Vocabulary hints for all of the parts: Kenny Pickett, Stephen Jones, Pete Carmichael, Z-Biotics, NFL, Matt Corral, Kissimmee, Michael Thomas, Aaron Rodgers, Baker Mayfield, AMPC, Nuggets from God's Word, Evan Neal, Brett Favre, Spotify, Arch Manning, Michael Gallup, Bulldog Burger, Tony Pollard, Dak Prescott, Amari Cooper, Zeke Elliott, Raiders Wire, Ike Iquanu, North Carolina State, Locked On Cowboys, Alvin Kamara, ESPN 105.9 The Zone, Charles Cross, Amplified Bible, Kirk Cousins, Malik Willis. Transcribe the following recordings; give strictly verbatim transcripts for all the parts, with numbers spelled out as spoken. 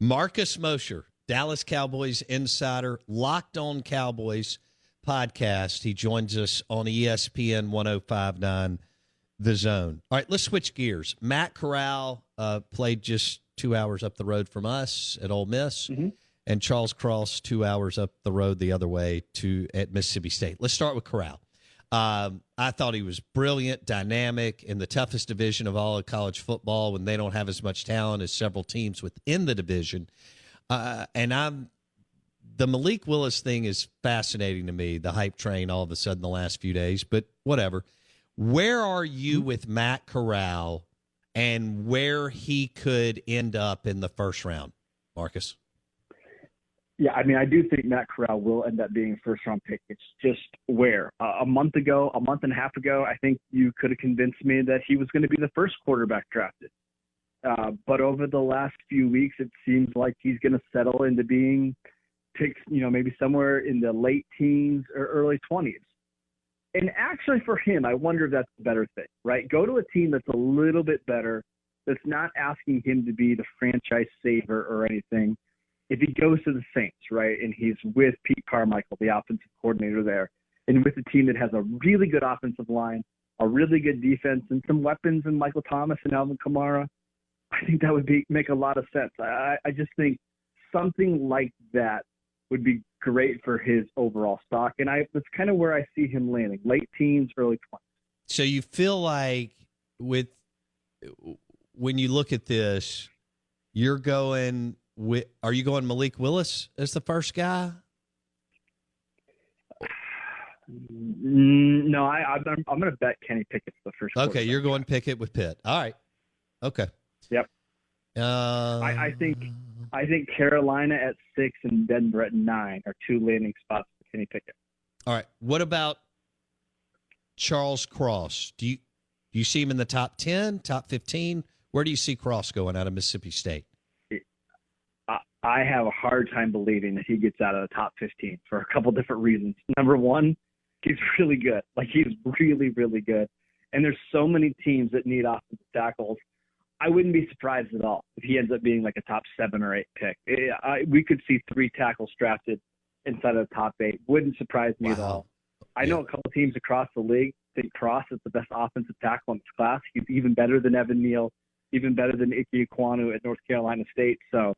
Marcus Mosher, Dallas Cowboys insider, Locked On Cowboys podcast. He joins us on E S P N one oh five point nine The Zone. All right, let's switch gears. Matt Corral uh, played just two hours up the road from us at Ole Miss, mm-hmm. and Charles Cross two hours up the road the other way to at Mississippi State. Let's start with Corral. Um, I thought he was brilliant, dynamic, in the toughest division of all of college football when they don't have as much talent as several teams within the division. Uh, and I'm the Malik Willis thing is fascinating to me, the hype train all of a sudden the last few days, but whatever. Where are you with Matt Corral and where he could end up in the first round, Marcus? Yeah, I mean, I do think Matt Corral will end up being a first-round pick. It's just where. Uh, a month ago, a month and a half ago, I think you could have convinced me that he was going to be the first quarterback drafted. Uh, but over the last few weeks, it seems like he's going to settle into being picked, you know, maybe somewhere in the late teens or early twenties. And actually for him, I wonder if that's a better thing, right? Go to a team that's a little bit better, that's not asking him to be the franchise saver or anything. If he goes to the Saints, right, and he's with Pete Carmichael, the offensive coordinator there, and with a team that has a really good offensive line, a really good defense, and some weapons in Michael Thomas and Alvin Kamara, I think that would be make a lot of sense. I, I just think something like that would be great for his overall stock, and I that's kind of where I see him landing, late teens, early twenties. So you feel like with when you look at this, you're going – With, are you going Malik Willis as the first guy? No, I, I'm, I'm going to bet Kenny Pickett's the first guy. Okay, you're going guy. Pickett with Pitt. All right. Okay. Yep. Uh, I, I think I think Carolina at six and Denver at nine are two landing spots for Kenny Pickett. All right. What about Charles Cross? Do you do you see him in the top ten, top fifteen? Where do you see Cross going out of Mississippi State? I have a hard time believing that he gets out of the top fifteen for a couple different reasons. Number one, he's really good. Like, he's really, really good. And there's so many teams that need offensive tackles. I wouldn't be surprised at all if he ends up being like a top seven or eight pick. It, I, we could see three tackles drafted inside of the top eight. Wouldn't surprise me wow. at all. I know a couple teams across the league think Cross is the best offensive tackle in this class. He's even better than Evan Neal, even better than Ike Iquanu at North Carolina State. So,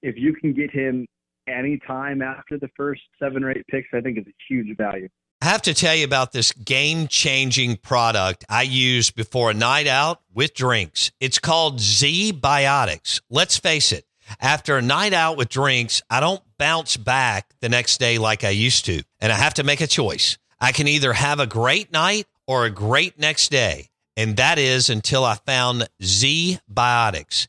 if you can get him any time after the first seven or eight picks, I think it's a huge value. I have to tell you about this game-changing product I use before a night out with drinks. It's called Z-Biotics. Let's face it, after a night out with drinks, I don't bounce back the next day like I used to, and I have to make a choice. I can either have a great night or a great next day, and that is until I found Z-Biotics.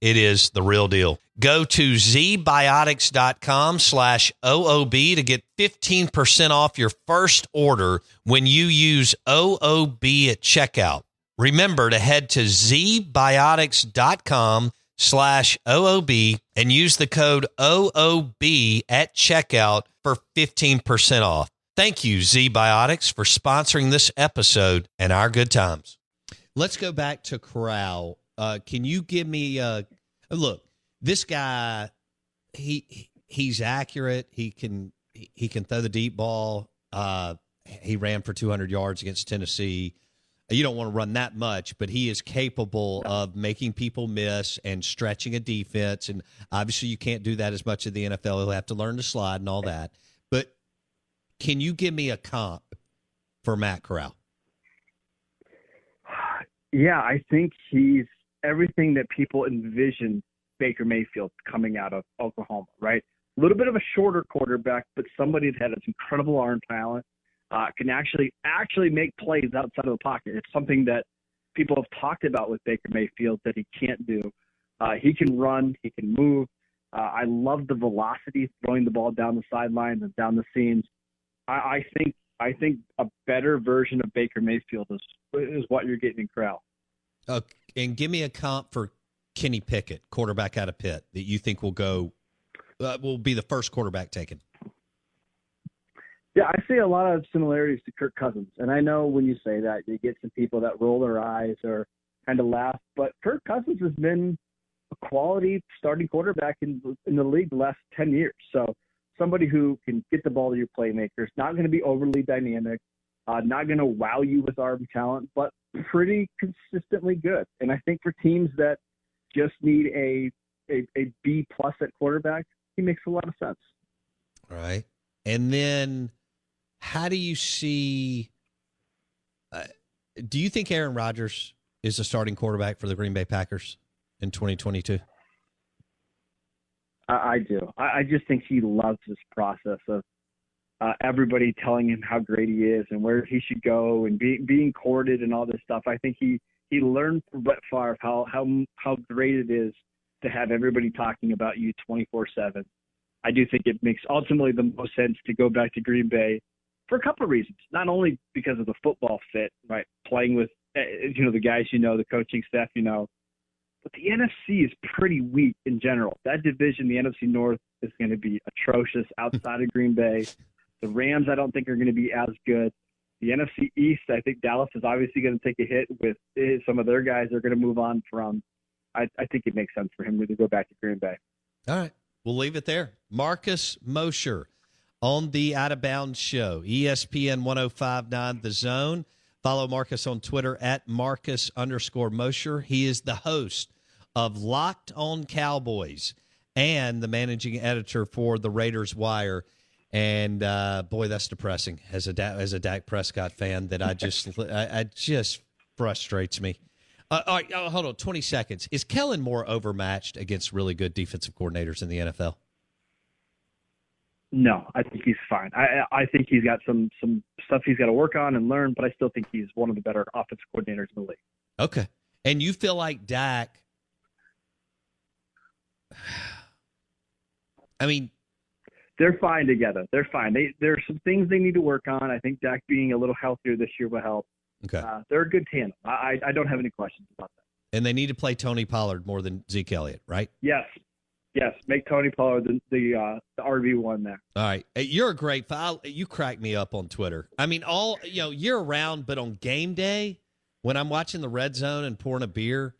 it is the real deal. Go to zbiotics.com slash OOB to get fifteen percent off your first order when you use O O B at checkout. Remember to head to zbiotics.com slash OOB and use the code O O B at checkout for fifteen percent off. Thank you, Z-Biotics, for sponsoring this episode and our good times. Let's go back to Corral. Uh, can you give me a look? This guy, he he's accurate. He can he can throw the deep ball. Uh, he ran for two hundred yards against Tennessee. You don't want to run that much, but he is capable of making people miss and stretching a defense. And obviously, you can't do that as much in the N F L. He'll have to learn to slide and all that. But can you give me a comp for Matt Corral? Yeah, I think he's everything that people envision Baker Mayfield coming out of Oklahoma, right? A little bit of a shorter quarterback, but somebody that has incredible arm talent, uh, can actually actually make plays outside of the pocket. It's something that people have talked about with Baker Mayfield that he can't do. Uh, he can run, he can move. Uh, I love the velocity, throwing the ball down the sidelines and down the seams. I, I think I think a better version of Baker Mayfield is is what you're getting in Corral. Uh, and give me a comp for Kenny Pickett, quarterback out of Pitt, that you think will go uh, will be the first quarterback taken. Yeah, I see a lot of similarities to Kirk Cousins, and I know when you say that, you get some people that roll their eyes or kind of laugh. But Kirk Cousins has been a quality starting quarterback in in the league the last ten years. So somebody who can get the ball to your playmakers, not going to be overly dynamic, uh, not going to wow you with arm talent, but pretty consistently good. And I think for teams that just need a a, a B plus at quarterback, he makes a lot of sense. All right, and then. How do you see uh, – do you think Aaron Rodgers is the starting quarterback for the Green Bay Packers in twenty twenty-two? I, I do. I, I just think he loves this process of uh, everybody telling him how great he is and where he should go and be, being courted and all this stuff. I think he, he learned from Brett Favre how, how, how great it is to have everybody talking about you twenty-four seven. I do think it makes ultimately the most sense to go back to Green Bay for a couple of reasons, not only because of the football fit, right, playing with, you know, the guys, you know, the coaching staff, you know, but the N F C is pretty weak in general. That division, the N F C North, is going to be atrocious outside of Green Bay. The Rams, I don't think, are going to be as good. The N F C East, I think Dallas is obviously going to take a hit with some of their guys they're going to move on from. I, I think it makes sense for him to go back to Green Bay. All right. We'll leave it there. Marcus Mosher. On the Out of Bounds show, E S P N one oh five point nine The Zone. Follow Marcus on Twitter at Marcus underscore Mosher. He is the host of Locked On Cowboys and the managing editor for the Raiders Wire. And uh, boy, that's depressing as a as a Dak Prescott fan. That I just I, I just frustrates me. Uh, all right, hold on, twenty seconds. Is Kellen Moore overmatched against really good defensive coordinators in the N F L? No, I think he's fine. I I think he's got some some stuff he's got to work on and learn, but I still think he's one of the better offensive coordinators in the league. Okay. And you feel like Dak – I mean – They're fine together. They're fine. They, there are some things they need to work on. I think Dak being a little healthier this year will help. Okay. Uh, they're a good tandem. I, I don't have any questions about that. And they need to play Tony Pollard more than Zeke Elliott, right? Yes. Yes, make Tony Pollard the the, uh, the R B one there. All right, you're a great. I'll, you crack me up on Twitter. I mean, all you know, year round, but on game day, when I'm watching the Red Zone and pouring a beer,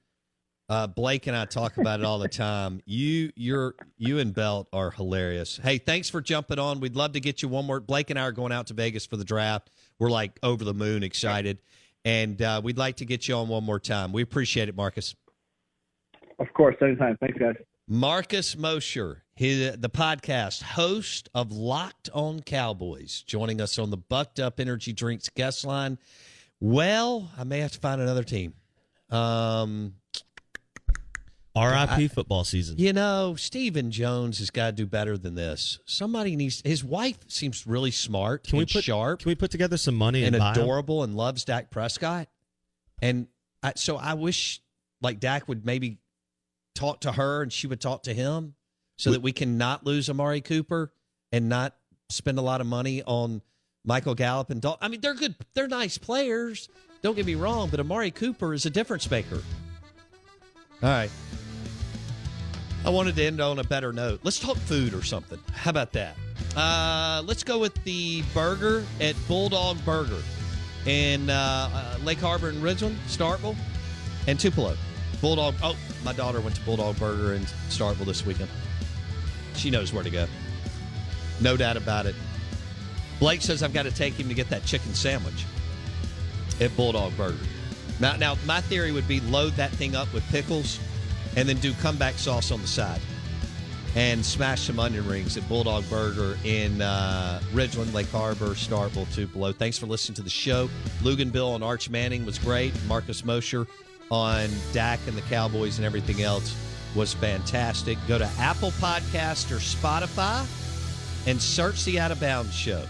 uh, Blake and I talk about it all the time. You, you're, you and Belt are hilarious. Hey, thanks for jumping on. We'd love to get you one more. Blake and I are going out to Vegas for the draft. We're like over the moon excited, and uh, we'd like to get you on one more time. We appreciate it, Marcus. Of course, anytime. Thanks, guys. Marcus Mosher, his, the podcast host of Locked On Cowboys, joining us on the Bucked Up Energy Drinks guest line. Well, I may have to find another team. Um, R I P football season. You know, Stephen Jones has got to do better than this. Somebody needs. His wife seems really smart can and we put, sharp. Can we put together some money and, and buy adorable him? And loves Dak Prescott? And I, so I wish, like, Dak would maybe talk to her and she would talk to him so that we can not lose Amari Cooper and not spend a lot of money on Michael Gallup and Dal- I mean, they're good. They're nice players. Don't get me wrong, but Amari Cooper is a difference maker. All right. I wanted to end on a better note. Let's talk food or something. How about that? Uh, let's go with the burger at Bulldog Burger in uh, Lake Harbor and Ridgeland, Starkville, and Tupelo. Bulldog. Oh, my daughter went to Bulldog Burger in Starkville this weekend. She knows where to go. No doubt about it. Blake says I've got to take him to get that chicken sandwich at Bulldog Burger. Now, now my theory would be load that thing up with pickles and then do comeback sauce on the side and smash some onion rings at Bulldog Burger in uh, Ridgeland, Lake Harbor, Starkville, Tupelo. Thanks for listening to the show. Luganville on Arch Manning was great. Marcus Mosher on Dak and the Cowboys and everything else was fantastic. Go to Apple Podcast or Spotify and search the Out of Bounds show.